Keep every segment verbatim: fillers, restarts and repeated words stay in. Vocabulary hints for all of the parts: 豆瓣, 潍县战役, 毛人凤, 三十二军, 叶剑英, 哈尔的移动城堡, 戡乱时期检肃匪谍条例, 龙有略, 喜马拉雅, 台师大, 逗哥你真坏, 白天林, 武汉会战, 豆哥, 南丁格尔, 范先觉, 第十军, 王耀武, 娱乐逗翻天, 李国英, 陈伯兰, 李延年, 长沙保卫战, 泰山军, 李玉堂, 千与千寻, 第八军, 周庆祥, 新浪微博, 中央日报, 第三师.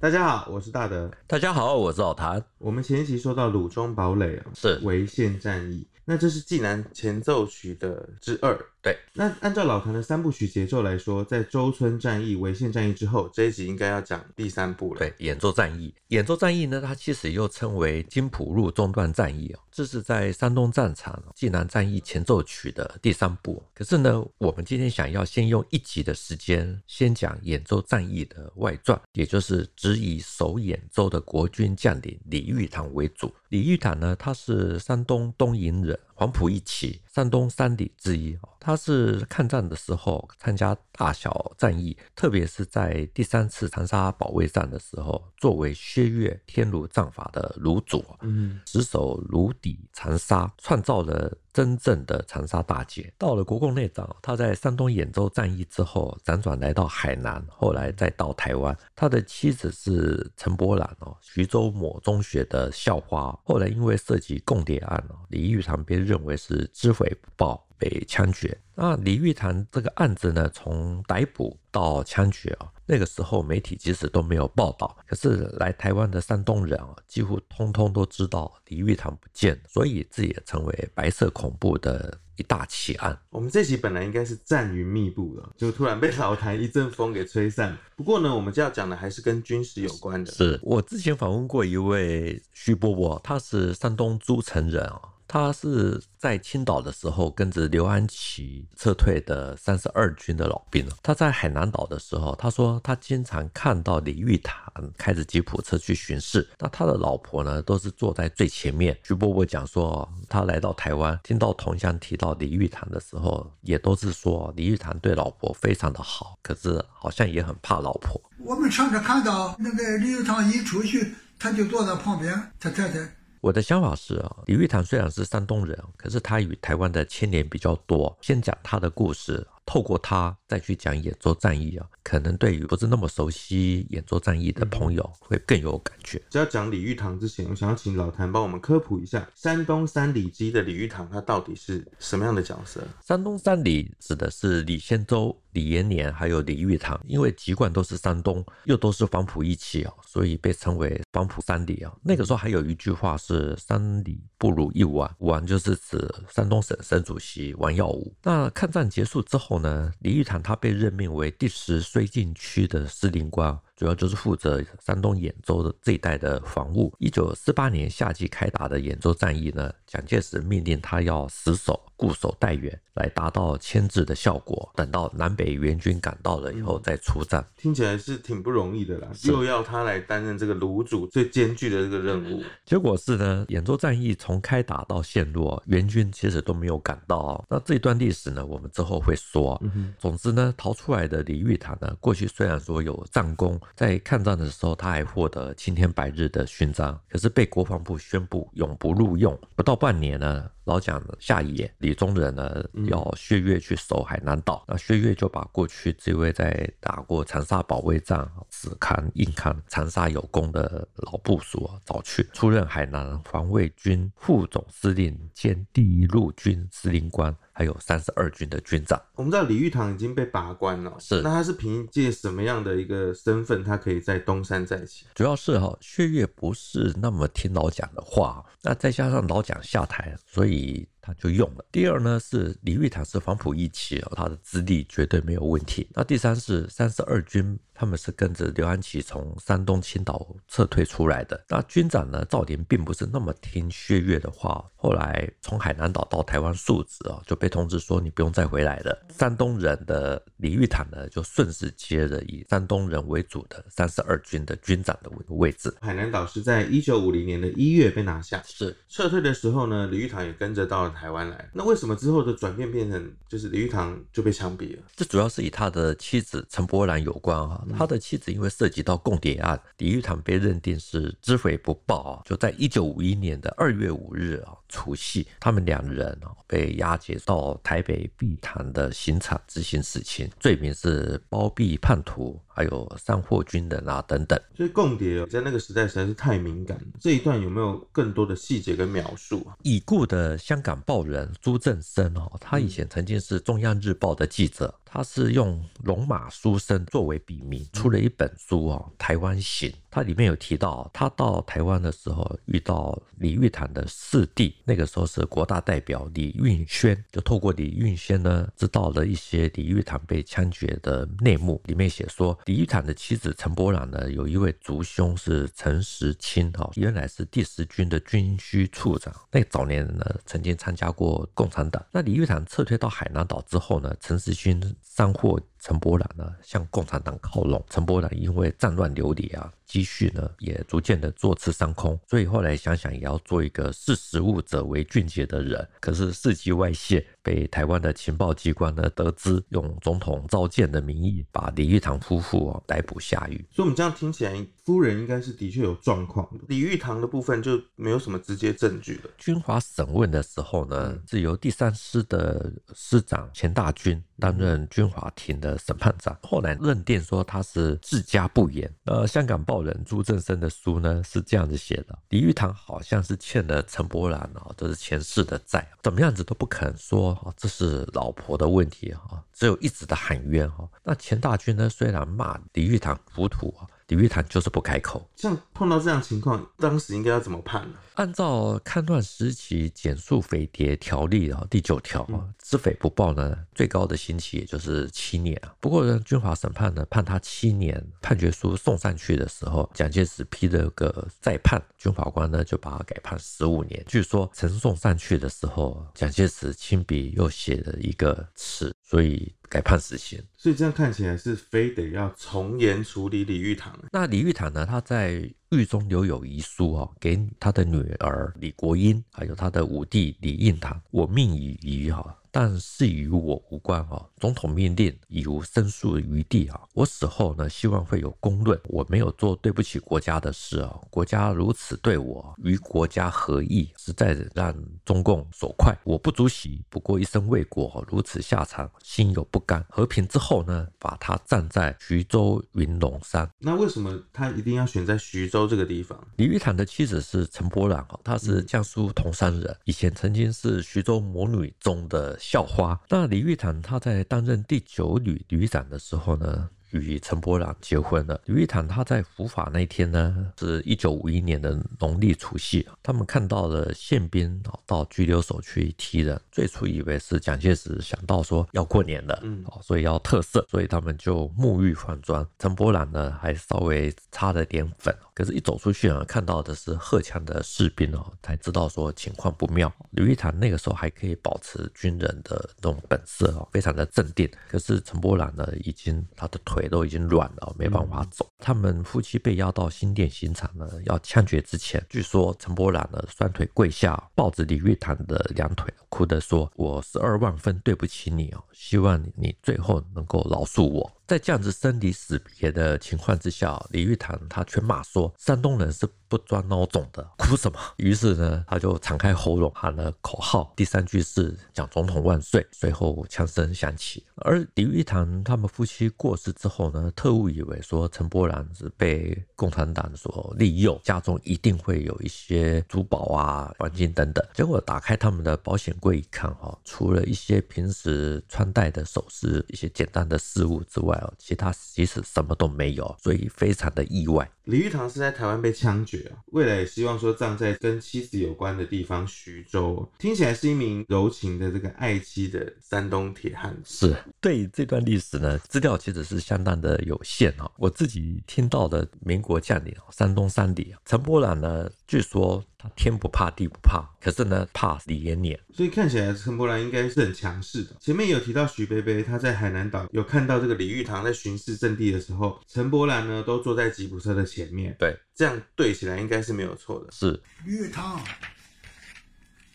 大家好，我是大德。大家好，我是老谭。我们前一期说到鲁中堡垒、哦、是潍县战役，那这是济南前奏曲的之二。对，那按照老谭的三部曲节奏来说，在周村战役、潍县战役之后，这一集应该要讲第三部了。对，兖州战役。兖州战役呢，它其实又称为金浦路中断战役、哦、这是在山东战场济南战役前奏曲的第三部。可是呢，我们今天想要先用一集的时间，先讲兖州战役的外传，也就是只以守兖州的国军将领李玉堂为主。李玉堂呢，他是山东东营人，黄埔一期，山东三李之一。他是抗战的时候参加大小战役，特别是在第三次长沙保卫战的时候，作为薛岳天炉战法的炉主，嗯，死守炉底长沙，创造了真正的长沙大捷。到了国共内战，他在山东兖州战役之后辗转来到海南，后来再到台湾。他的妻子是陈伯兰，徐州某中学的校花，后来因为涉及共谍案，李玉堂被认为是知悔不报，被枪决。那李玉堂这个案子呢，从逮捕到枪决、哦、那个时候媒体其实都没有报道，可是来台湾的山东人、哦、几乎通通都知道李玉堂不见，所以这也成为白色恐怖的一大奇案。我们这期本来应该是战云密布的，就突然被老谭一阵风给吹散。不过呢，我们就要讲的还是跟军事有关的。是我之前访问过一位徐伯伯，他是山东诸城人、哦，他是在青岛的时候跟着刘安琪撤退的三十二军的老兵。他在海南岛的时候，他说他经常看到李玉堂开着吉普车去巡视，那他的老婆呢都是坐在最前面。徐伯伯讲说，他来到台湾听到同乡提到李玉堂的时候，也都是说李玉堂对老婆非常的好，可是好像也很怕老婆。我们常常看到那个李玉堂一出去，他就坐在旁边，他太太。我的想法是，李玉堂虽然是山东人，可是他与台湾的牵连比较多。先讲他的故事，透过他再去讲兖州战役、啊、可能对于不是那么熟悉兖州战役的朋友会更有感觉。在讲李玉堂之前，我想要请老谭帮我们科普一下山东三李之一的李玉堂，他到底是什么样的角色？山东三李指的是李仙洲、李延年还有李玉堂，因为籍贯都是山东，又都是黄埔一期、啊、所以被称为黄埔三李、啊、那个时候还有一句话是三李不如一王，王就是指山东省省主席王耀武。那抗战结束之后呢，李玉堂他被任命为第十绥靖区的司令官，主要就是负责山东兖州的这一带的防务。一九四八年夏季开打的兖州战役呢，蒋介石命令他要死守、固守待援，来达到牵制的效果，等到南北援军赶到了以后再出战。听起来是挺不容易的啦，又要他来担任这个炉主最艰巨的这个任务。结果是呢，兖州战役从开打到陷落，援军其实都没有赶到、哦、那这一段历史呢，我们之后会说、嗯、总之呢，逃出来的李玉堂呢，过去虽然说有战功，在抗战的时候他还获得青天白日的勋章，可是被国防部宣布永不录用。不到半年呢，老蒋下野，李宗仁呢要薛岳去守海南岛，那薛岳就把过去这位在打过长沙保卫战、死扛硬扛长沙有功的老部署找去，出任海南防卫军副总司令兼第一陆军司令官，还有三十二军的军长。我们知道李玉堂已经被拔官了，是，那他是凭借什么样的一个身份，他可以在东山再起？主要是、哦、薛岳不是那么听老蒋的话，那再加上老蒋下台，所以他就用了。第二呢，是李玉堂是黄埔一期、哦、他的资历绝对没有问题。那第三是三十二军，他们是跟着刘安琪从山东青岛撤退出来的。那军长呢，赵林并不是那么听薛岳的话，后来从海南岛到台湾述职、哦、就被通知说你不用再回来了。山东人的李玉堂呢，就顺势接了以山东人为主的三十二军的军长的位置。海南岛是在一九五零年的一月被拿下，是撤退的时候呢，李玉堂也跟着到了台湾来。那为什么之后的转变变成就是李玉堂就被枪毙了？这主要是以他的妻子陈伯兰有关啊。他的妻子因为涉及到共谍案，李玉堂被认定是知悔不报，就在一九五一年的二月五日除夕，他们两人被押解到台北碧潭的刑场执行死刑，罪名是包庇叛徒还有散货军人啊等等。所以共谍在那个时代实在是太敏感了。这一段有没有更多的细节跟描述、啊、已故的香港报人朱振生，他以前曾经是中央日报的记者，他是用龙马书生作为笔名出了一本书哦，《台湾行》。它里面有提到，他到台湾的时候遇到李玉堂的四弟，那个时候是国大代表李运轩，就透过李运轩呢，知道了一些李玉堂被枪决的内幕。里面写说，李玉堂的妻子陈伯朗呢，有一位族兄是陈时清哦，原来是第十军的军需处长。那个早年呢，曾经参加过共产党。那李玉堂撤退到海南岛之后呢，陈时清煽惑陈伯朗呢向共产党靠拢，陈伯朗因为战乱流离啊，积蓄呢也逐渐的坐吃山空，所以后来想想也要做一个视食物者为俊杰的人。可是事迹外泄，被台湾的情报机关呢得知，用总统召见的名义把李玉堂夫妇、哦、逮捕下狱。所以我们这样听起来，夫人应该是的确有状况的。李玉堂的部分就没有什么直接证据了。军法审问的时候呢，嗯、是由第三师的师长钱大钧担任军法庭的审判长，后来认定说他是治家不严。呃，香港报人朱振生的书呢是这样子写的：李玉堂好像是欠了陈伯兰哦，这、就是前世的债，怎么样子都不肯说、哦、这是老婆的问题哈、哦，只有一直的喊冤哈、哦。那钱大钧呢，虽然骂李玉堂糊涂啊。李玉堂就是不开口。像碰到这样情况，当时应该要怎么判呢？按照戡乱时期检肃匪谍条例第九条，知匪不报呢，最高的刑期也就是七年。不过呢，军法审判呢判他七年，判决书送上去的时候，蒋介石批了个再判，军法官呢就把他改判十五年。据说呈送上去的时候，蒋介石亲笔又写了一个词，所以改判死刑。所以这样看起来是非得要从严处理李玉堂。那李玉堂呢，他在狱中留有遗书、哦、给他的女儿李国英，还有他的五弟李应堂。我命已移、哦、但事与我无关、哦、总统命令已无申诉余地、哦、我死后呢，希望会有公论。我没有做对不起国家的事、哦、国家如此对我，与国家何异？实在让中共所快。我不足惜，不过一生为国，如此下场，心有不甘。和平之后呢，把他葬在徐州云龙山。那为什么他一定要选在徐州这个地方？李玉堂的妻子是陈伯朗，她是江苏铜山人，以前曾经是徐州魔女中的校花。那李玉堂她在担任第九旅旅长的时候呢，与陈伯朗结婚了。李玉堂他在伏法那天呢，是一九五一年的农历除夕，他们看到了宪兵到拘留所去提人。最初以为是蒋介石想到说要过年了、嗯、所以要特赦，所以他们就沐浴换装。陈伯朗呢还稍微擦了点粉，可是一走出去啊，看到的是荷枪的士兵哦，才知道说情况不妙。李玉堂那个时候还可以保持军人的那种本色哦，非常的镇定。可是陈伯朗呢，已经他的腿都已经软了，没办法走。他们夫妻被押到新店刑场呢，要枪决之前，据说陈伯朗呢双腿跪下，抱着李玉堂的两腿，哭着说：“我十二万分对不起你哦，希望你最后能够饶恕我。”在这样子生离死别的情况之下，李玉堂他却骂说：“山东人是不抓孬种的，哭什么？”于是呢，他就敞开喉咙喊了口号，第三句是“蒋总统万岁”。随后枪声响起。而李玉堂他们夫妻过世之后呢，特务以为说陈伯朗是被共产党所利诱，家中一定会有一些珠宝啊、黄金等等。结果打开他们的保险柜一看、哦，除了一些平时穿戴的首饰、一些简单的事物之外，其他其实什么都没有，所以非常的意外。李玉堂是在台湾被枪决，未来也希望说葬在跟妻子有关的地方徐州。听起来是一名柔情的这个爱妻的山东铁汉。是，对这段历史呢，资料其实是相当的有限、哦、我自己听到的民国将领山东三里陈伯朗呢，据说他天不怕地不怕，可是呢怕李延年，所以看起来陈伯朗应该是很强势的。前面有提到徐悲悲，他在海南岛有看到这个李玉堂在巡视阵地的时候，陈伯朗呢都坐在吉普车的前面，对，这样对起来应该是没有错的。是李玉堂，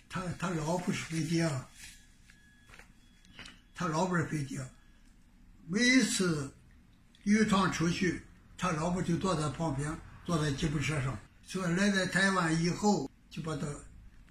他他老不是飞机啊，他老不是飞机啊。每一次李玉堂出去，他老婆就坐在旁边，坐在吉普车上。所以来在台湾以后，就把他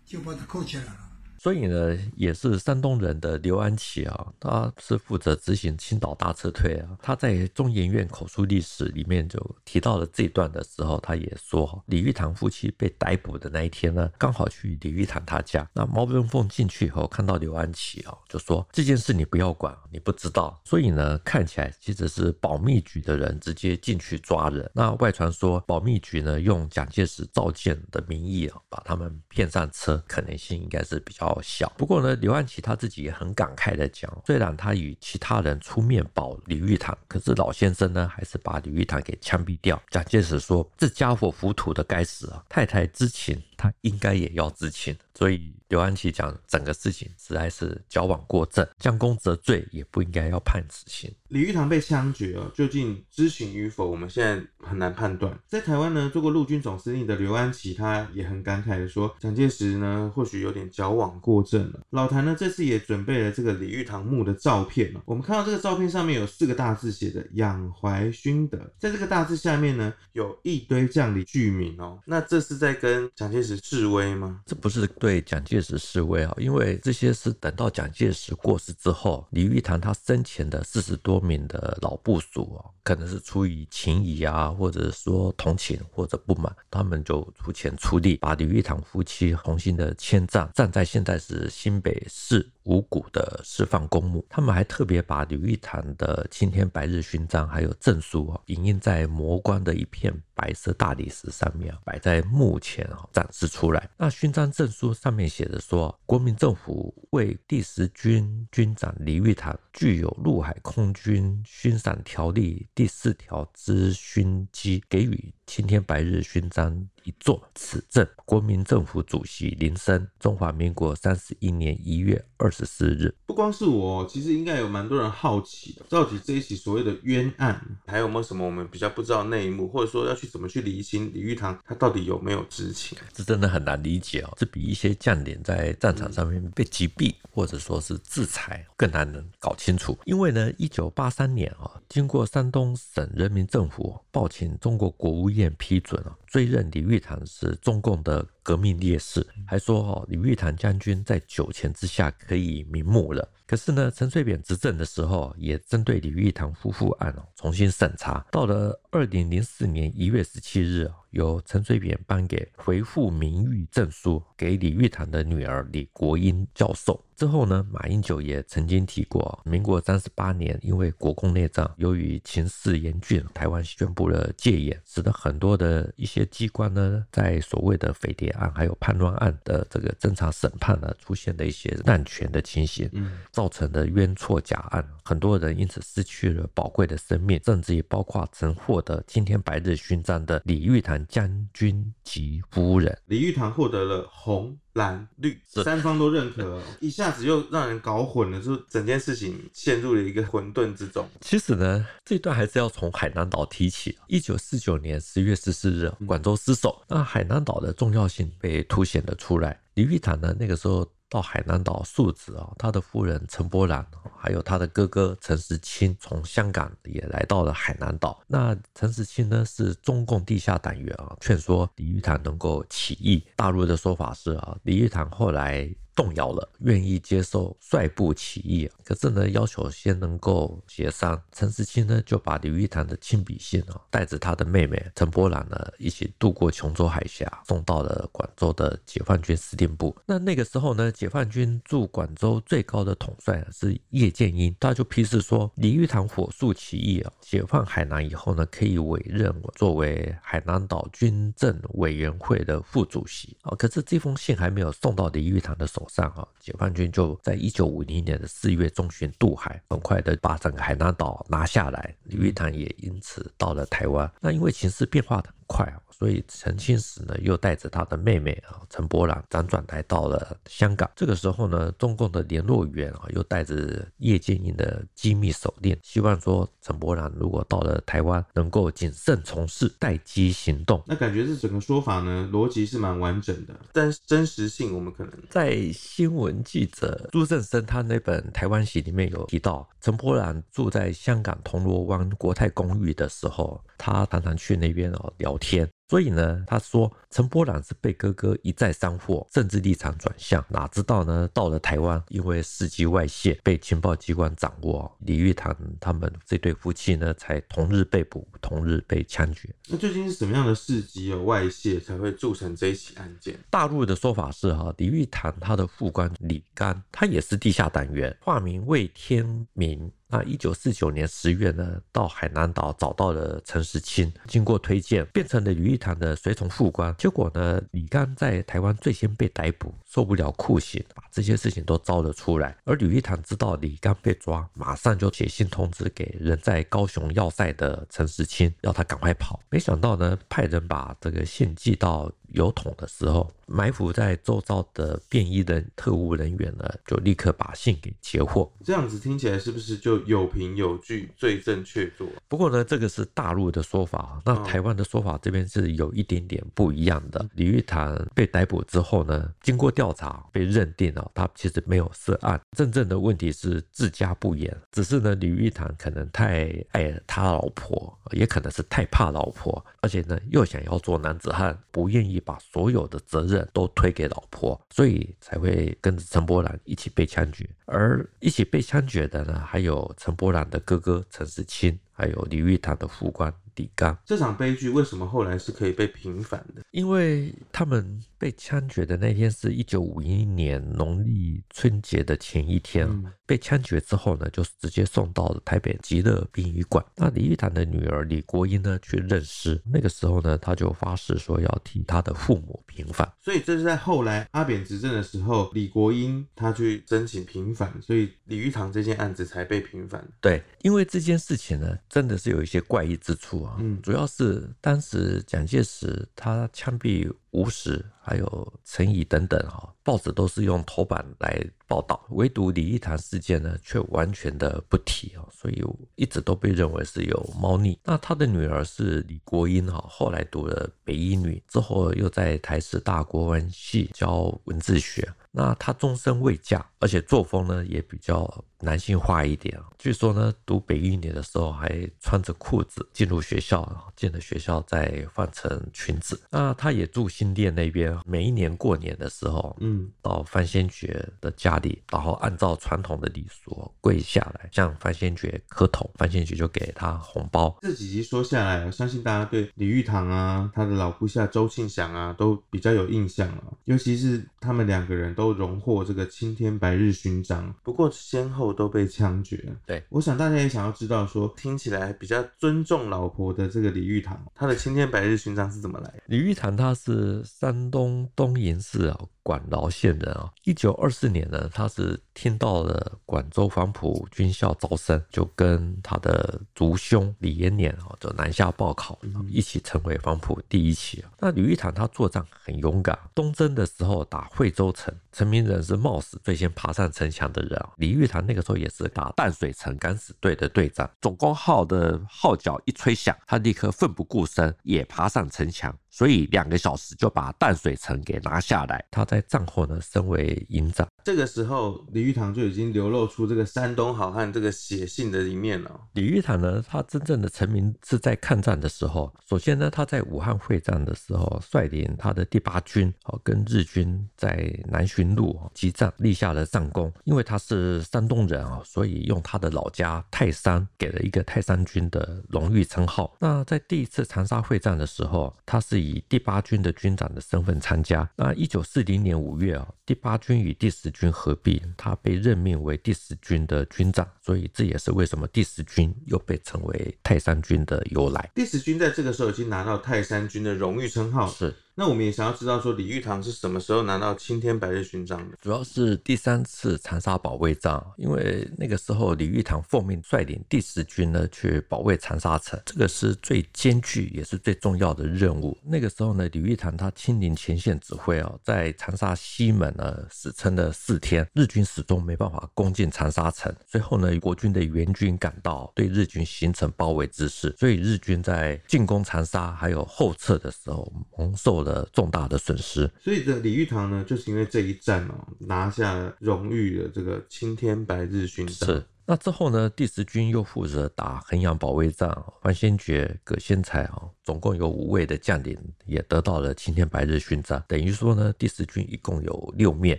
就把他扣起来了。所以呢，也是山东人的刘安琪啊，他是负责执行青岛大撤退啊。他在中研院口述历史里面就提到了这段的时候，他也说，李玉堂夫妻被逮捕的那一天呢，刚好去李玉堂他家。那毛人凤进去以后，看到刘安琪啊，就说这件事你不要管，你不知道。所以呢，看起来其实是保密局的人直接进去抓人。那外传说保密局呢，用蒋介石召见的名义啊，把他们骗上车，可能性应该是比较小。不过呢，刘安琪他自己也很感慨的讲，虽然他与其他人出面保李玉堂，可是老先生呢还是把李玉堂给枪毙掉。蒋介石说，这家伙糊涂的该死啊，太太知情，他应该也要知情。所以刘安琪讲，整个事情实在是矫枉过正，将功折罪，也不应该要判死刑。李玉堂被枪决哦，究竟知情与否，我们现在很难判断。在台湾呢，做过陆军总司令的刘安琪，他也很感慨的说，蒋介石呢，或许有点矫枉过正了。老谭呢，这次也准备了这个李玉堂墓的照片嘛。我们看到这个照片上面有四个大字写的仰怀勋德，在这个大字下面呢，有一堆将领剧名哦。那这是在跟蒋介石示威吗？这不是对蒋介石示威啊，因为这些是等到蒋介石过世之后，李玉堂他生前的四十多名的老部属啊，可能是出于情谊啊，或者说同情或者不满，他们就出钱出力，把李玉堂夫妻重新的迁葬，葬在现在是新北市五股的释放公墓。他们还特别把李玉堂的青天白日勋章还有证书啊，影印在磨光的一片白色大理石上面，摆在墓前啊展示出来。那勋章证书上面写着说，国民政府为第十军军长李玉堂具有陆海空军勋赏条例第四条之勋基，给予青天白日勋章一座。此证国民政府主席林森，中华民国三十一年一月二十四日。不光是我，其实应该有蛮多人好奇的，到底这一起所谓的冤案，还有没有什么我们比较不知道内幕，或者说要去怎么去厘清李玉堂他到底有没有知情？这真的很难理解哦，这比一些将领在战场上面被击毙、嗯、或者说是制裁更难能搞清楚。因为呢，一九八三年啊、哦，经过山东省人民政府报请中国国务院批准啊、哦。追认李玉堂是中共的革命烈士，还说、哦、李玉堂将军在九泉之下可以瞑目了。可是呢，陈水扁执政的时候也针对李玉堂夫妇案、哦、重新审查。到了二零零四年一月十七日、哦、由陈水扁颁给回复名誉证书给李玉堂的女儿李国英教授。之后呢，马英九也曾经提过，民国三十八年因为国共内战，由于情势严峻，台湾宣布了戒严，使得很多的一些机关呢，在所谓的匪谍案还有叛乱案的这个侦查审判呢，出现了一些滥权的情形，造成的冤错假案，很多人因此失去了宝贵的生命，甚至也包括曾获得青天白日勋章的李玉堂将军及夫人。李玉堂获得了红蓝绿三方都认可，一下子又让人搞混了，就整件事情陷入了一个混沌之中。其实呢，这段还是要从海南岛提起。一九四九年十月十四日，广州失守，那海南岛的重要性被凸显了出来。李玉堂呢，那个时候到海南岛述职，他的夫人陈柏兰还有他的哥哥陈时钦从香港也来到了海南岛。那陈时钦呢，是中共地下党员啊，劝说李玉堂能够起义。大陆的说法是啊，李玉堂后来动摇了，愿意接受率部起义，可是呢，要求先能够协商。陈时钦呢，就把李玉堂的亲笔信啊，带着他的妹妹陈柏兰呢，一起渡过琼州海峡，送到了广州的解放军司令部。那那个时候呢，解放军驻广州最高的统帅是叶剑英，他就批示说，李玉堂火速起义啊，解放海南以后呢，可以委任我作为海南岛军政委员会的副主席啊。可是这封信还没有送到李玉堂的手上啊，解放军就在一九五零年的四月中旬渡海，很快的把整个海南岛拿下来。李玉堂也因此到了台湾。那因为情势变化很快，所以陈庆时呢，又带着他的妹妹啊陈柏兰辗转来到了香港。这个时候呢，中共的联络员啊，又带着叶剑英的机密手令，希望说陈柏兰如果到了台湾，能够谨慎从事，待机行动。那感觉这整个说法呢，逻辑是蛮完整的，但真实性我们可能在新闻记者朱正生他那本《台湾史》里面有提到，陈柏兰住在香港铜锣湾国泰公寓的时候，他常常去那边、哦、聊天。所以呢，他说陈伯朗是被哥哥一再煽惑，政治立场转向。哪知道呢，到了台湾，因为事迹外泄，被情报机关掌握。李玉堂他们这对夫妻呢，才同日被捕，同日被枪决。那究竟是什么样的事迹有外泄，才会铸成这一起案件？大陆的说法是哈，李玉堂他的副官李干，他也是地下党员，化名魏天明。那一九四九年十月呢，到海南岛找到了陈时清，经过推荐变成了李玉堂的随从副官。结果呢，李干在台湾最先被逮捕，受不了酷刑，把这些事情都招了出来。而李玉堂知道李干被抓，马上就写信通知给人在高雄要塞的陈时清，要他赶快跑。没想到呢，派人把这个信寄到邮筒的时候，埋伏在周遭的便衣人特务人员呢，就立刻把信给截获。这样子听起来是不是就有凭有据，罪证确凿？不过呢，这个是大陆的说法，那台湾的说法这边是有一点点不一样的。哦、李玉堂被逮捕之后呢，经过调查被认定了、哦，他其实没有涉案。真正的问题是自家不严，只是呢，李玉堂可能太爱他老婆，也可能是太怕老婆，而且呢又想要做男子汉，不愿意把所有的责任都推给老婆，所以才会跟陈伯朗一起被枪决。而一起被枪决的呢，还有陈伯朗的哥哥陈时清，还有李玉堂的副官李干。这场悲剧为什么后来是可以被平反的？因为他们被枪决的那天是一九五一年农历春节的前一天、嗯、被枪决之后呢，就直接送到了台北极乐殡仪馆。那李玉堂的女儿李国英呢，去认尸。那个时候呢，他就发誓说要替他的父母平反。所以这是在后来阿扁执政的时候，李国英他去申请平反，所以李玉堂这件案子才被平反。对，因为这件事情呢，真的是有一些怪异之处。嗯、主要是当时蒋介石他枪毙吴石还有陈仪等等、哦、报纸都是用头版来报道，唯独李玉堂事件呢却完全的不提、哦、所以一直都被认为是有猫腻。那他的女儿是李国英、哦、后来读了北一女之后，又在台师大国文系教文字学。那他终身未嫁，而且作风呢也比较男性化一点。据说呢，读北一女的时候还穿着裤子进入学校，进了学校再换成裙子。那他也住新店那边，每一年过年的时候，嗯，到范先觉的家里，然后按照传统的礼俗跪下来向范先觉磕头，范先觉就给他红包。这几集说下来，我相信大家对李玉堂啊、他的老部下周庆祥啊都比较有印象了、啊，尤其是他们两个人都。都荣获这个青天白日勋章，不过先后都被枪决。对，我想大家也想要知道说，听起来比较尊重老婆的这个李玉堂，他的青天白日勋章是怎么来的？李玉堂他是山东东营市啊、哦。广饶县人啊、哦，一九二四年呢，他是听到了广州黄埔军校招生，就跟他的族兄李延年啊、哦，就南下报考，一起成为黄埔第一期。那李玉堂他作战很勇敢，东征的时候打惠州城，陈明仁是冒死最先爬上城墙的人、哦。李玉堂那个时候也是打淡水城敢死队的队长，总攻号的号角一吹响，他立刻奋不顾身也爬上城墙。所以两个小时就把淡水城给拿下来。他在战后呢，身为营长。这个时候，李玉堂就已经流露出这个山东好汉这个血性的一面了、哦。李玉堂呢，他真正的成名是在抗战的时候。首先呢，他在武汉会战的时候，率领他的第八军、哦、跟日军在南浔路激战，立下了战功。因为他是山东人、哦、所以用他的老家泰山给了一个泰山军的荣誉称号。那在第一次长沙会战的时候，他是以第八军的军长的身份参加。那一九四零年五月、哦、第八军与第十军合并，他被任命为第十军的军长，所以这也是为什么第十军又被称为泰山军的由来。第十军在这个时候已经拿到泰山军的荣誉称号。是。那我们也想要知道说，李玉堂是什么时候拿到青天白日勋章的？主要是第三次长沙保卫战，因为那个时候李玉堂奉命率领第十军呢去保卫长沙城，这个是最艰巨也是最重要的任务。那个时候呢，李玉堂他亲临前线指挥哦，在长沙西门呢死撑了四天，日军始终没办法攻进长沙城。最后呢，国军的援军赶到，对日军形成包围之势，所以日军在进攻长沙还有后撤的时候，蒙受重大的损失。所以的李玉堂呢，就是因为这一战、哦、拿下荣誉的这个青天白日勋章。是。那之后呢，第十军又负责打衡阳保卫战，范先觉、葛先才、哦、总共有五位的将领也得到了青天白日勋章。等于说呢，第十军一共有六面，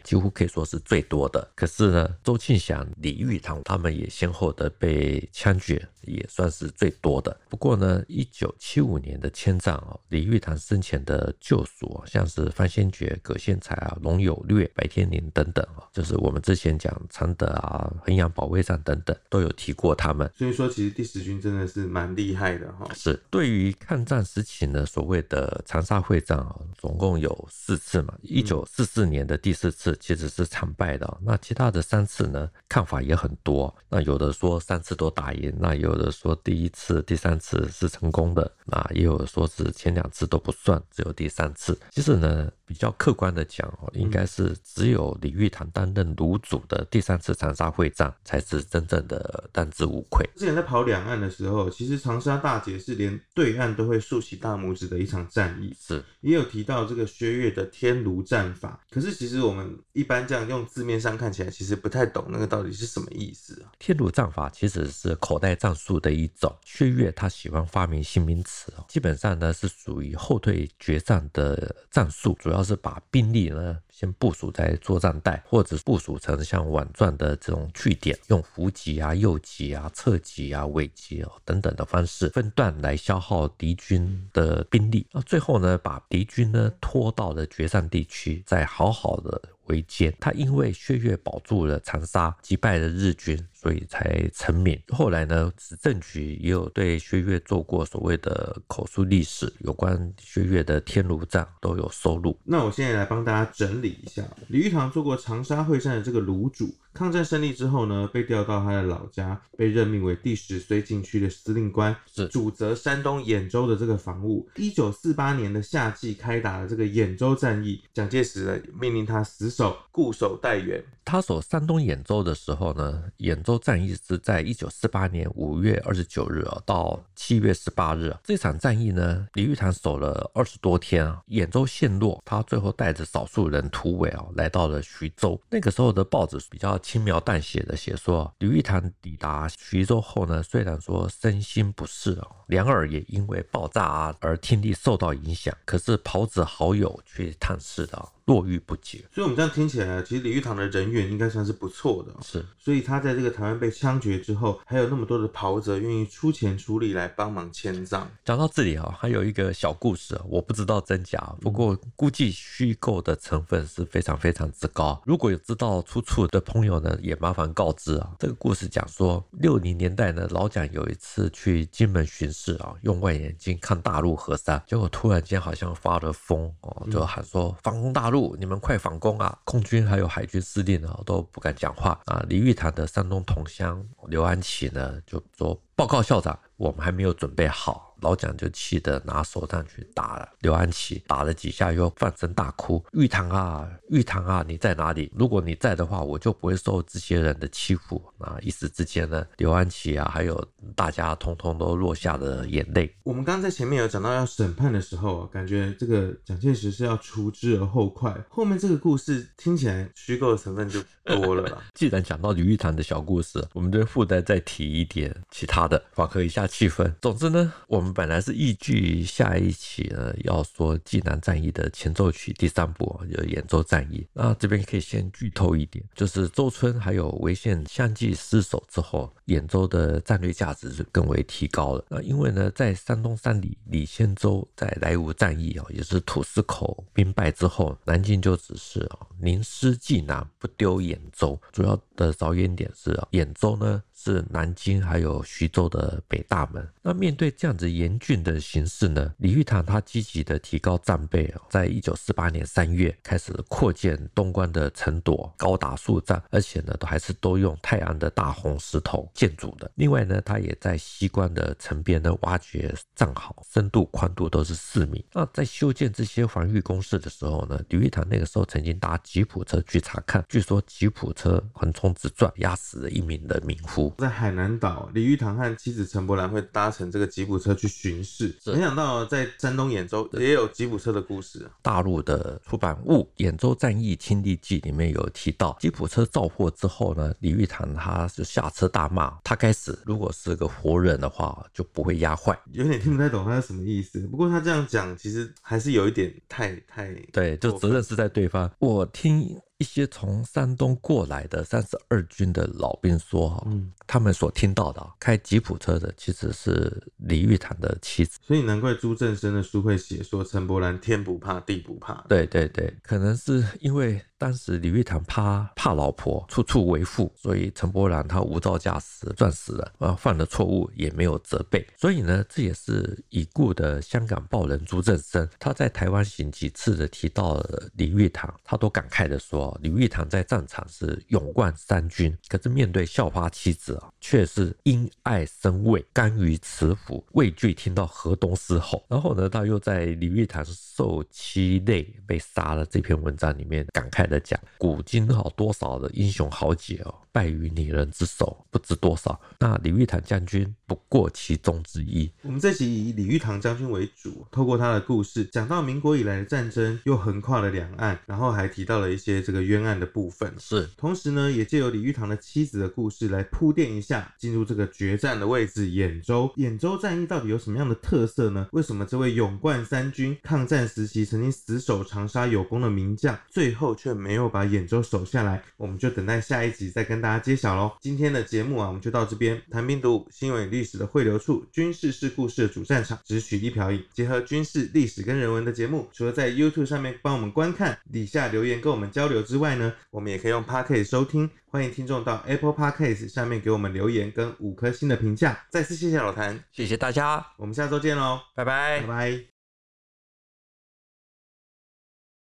几乎可以说是最多的。可是呢，周庆祥、李玉堂他们也先后的被枪决，也算是最多的。不过呢，一九七五年的迁葬哦，李玉堂生前的旧属哦，像是范先觉、葛先才啊、龙有略、白天林等等啊、哦，就是我们之前讲常德啊、衡阳保卫战等等都有提过他们。所以说，其实第十军真的是蛮厉害的哈、哦。是对于抗战时期呢，所谓的长沙会战啊、哦，总共有四次嘛。一九四四年的第四次其实是惨败的、哦，那其他的三次呢，看法也很多。那有的说三次都打赢，那有的说第一次、第三次是成功的，那也有说是前两次都不算，只有第三次。其实呢，比较客观的讲哦，应该是只有李玉堂担任卢主的第三次长沙会战才是真正的当之无愧。之前在跑两岸的时候，其实长沙大捷是连对岸都会竖起大拇指的一场战役，是也有提到这个薛岳的天卢战法。可是其实我们一般这样用字面上看起来，其实不太懂那个到底是什么意思啊。天卢战法其实是口袋战术的一种，薛岳他喜欢发明新名词，基本上呢是属于后退决战的战术，主要是把兵力呢先部署在作战带，或者部署成像网状的这种据点，用伏击啊、诱击啊、侧击啊、尾击、哦、等等的方式分段来消耗敌军的兵力，最后呢把敌军呢拖到了决战地区，再好好的围歼。他因为薛岳保住了长沙，击败了日军，所以才成名。后来呢，史政局也有对薛岳做过所谓的口述历史，有关薛岳的天卢战都有收录。那我现在来帮大家整理一下，李玉堂做过长沙会战的这个卢主，抗战胜利之后呢，被调到他的老家，被任命为第十绥靖区的司令官，主责山东兖州的这个防务。一九四八年的夏季开打的这个兖州战役，蒋介石命令他死守，固守待援。他守山东兖州的时候呢，兖州战役是在一九四八年五月二十九日、哦、到七月十八日、啊、这场战役呢，李玉堂守了二十多天、啊、兖州陷落，他最后带着少数人突围、啊、来到了徐州。那个时候的报纸比较轻描淡写的写说，李玉堂抵达徐州后呢，虽然说身心不适，两耳也因为爆炸而听力受到影响，可是袍子好友却探视的络绎不绝。所以我们这样听起来，其实李玉堂的人缘应该算是不错的、哦、是，所以他在这个台湾被枪决之后，还有那么多的袍泽愿意出钱出力来帮忙迁葬。讲到这里、哦、还有一个小故事，我不知道真假，不过估计虚构的成分是非常非常之高。如果有知道出处的朋友呢，也麻烦告知、啊、这个故事讲说，六零年代呢，老蒋有一次去金门巡视、啊、用望远镜看大陆河山，结果突然间好像发了疯、哦、就喊说反攻大陆，你们快反攻啊！空军还有海军司令、啊、都不敢讲话啊。李玉堂的山东同乡刘安琪呢，就说报告校长，我们还没有准备好。老蒋就气得拿手杖去打了刘安琪，打了几下又放声大哭，玉堂啊玉堂啊，你在哪里？如果你在的话，我就不会受这些人的欺负。那一时之间呢，刘安琪啊还有大家通通都落下了眼泪。我们刚刚在前面有讲到要审判的时候、啊、感觉这个蒋介石是要除之而后快，后面这个故事听起来虚构的成分就多了啦。既然讲到李玉堂的小故事，我们就附带再提一点其他的，缓和一下气氛。总之呢，我们我们本来是依据下一期呢要说济南战役的前奏曲第三部，有兖州战役。那这边可以先剧透一点，就是周村还有潍县相继失守之后，兖州的战略价值更为提高了。那因为呢，在山东山里李仙洲在莱芜战役、哦、也是土司口兵败之后，南京就只是、哦、宁失济南，不丢兖州。主要的着眼点是、哦、兖州呢是南京还有徐州的北大门。那面对这样子严峻的形势呢，李玉堂他积极的提高战备，在一九四八年三月开始扩建东关的城垛，高达数丈，而且呢都还是都用泰安的大红石头建筑的。另外呢，他也在西关的城边呢挖掘战壕，深度宽度都是四米。那在修建这些防御工事的时候呢，李玉堂那个时候曾经搭吉普车去查看，据说吉普车横冲直撞，压死了一名的民夫。在海南岛，李玉堂和妻子陈柏兰会搭乘这个吉普车去巡视。没想到在山东兖州也有吉普车的故事、啊。大陆的出版物《兖州战役亲历记》里面有提到，吉普车肇祸之后呢，李玉堂他就下车大骂，他该死，如果是个活人的话，就不会压坏。有点听不太懂他是什么意思，不过他这样讲其实还是有一点太太对，就责任是在对方。我听一些从山东过来的三十二军的老兵说、嗯、他们所听到的开吉普车的其实是李玉堂的妻子，所以难怪朱振生的书会写说陈柏兰天不怕地不怕。对对对，可能是因为当时李玉堂怕怕老婆，处处为妇，所以陈柏兰他无照驾驶撞死了、啊、犯了错误也没有责备，所以呢这也是已故的香港报人朱振生他在台湾行几次的提到了李玉堂，他都感慨的说李玉堂在战场是勇冠三军，可是面对校花妻子、啊、却是因爱生畏，甘于辞服，畏惧听到河东狮吼。然后呢，他又在李玉堂受妻累被杀了这篇文章里面感慨的讲，古今好多少的英雄豪杰哦，败于女人之手不知多少，那李玉堂将军不过其中之一。我们这期以李玉堂将军为主，透过他的故事讲到民国以来的战争，又横跨了两岸，然后还提到了一些这个冤案的部分，是同时呢也借由李玉堂的妻子的故事来铺垫一下进入这个决战的位置兖州。兖州战役到底有什么样的特色呢？为什么这位勇冠三军抗战时期曾经死守长沙有功的名将最后却没有把兖州守下来？我们就等待下一集再跟大家揭晓咯。今天的节目啊我们就到这边，谈兵读武，新闻与历史的汇流处，军事是故事的主战场，只取一瓢饮，结合军事历史跟人文的节目，除了在 YouTube 上面帮我们观看，底下留言跟我们交流之外呢，我们也可以用 Podcast 收听，欢迎听众到 Apple Podcast 下面给我们留言跟五颗星的评价。再次谢谢老谭，谢谢大家，我们下周见咯，拜拜拜拜。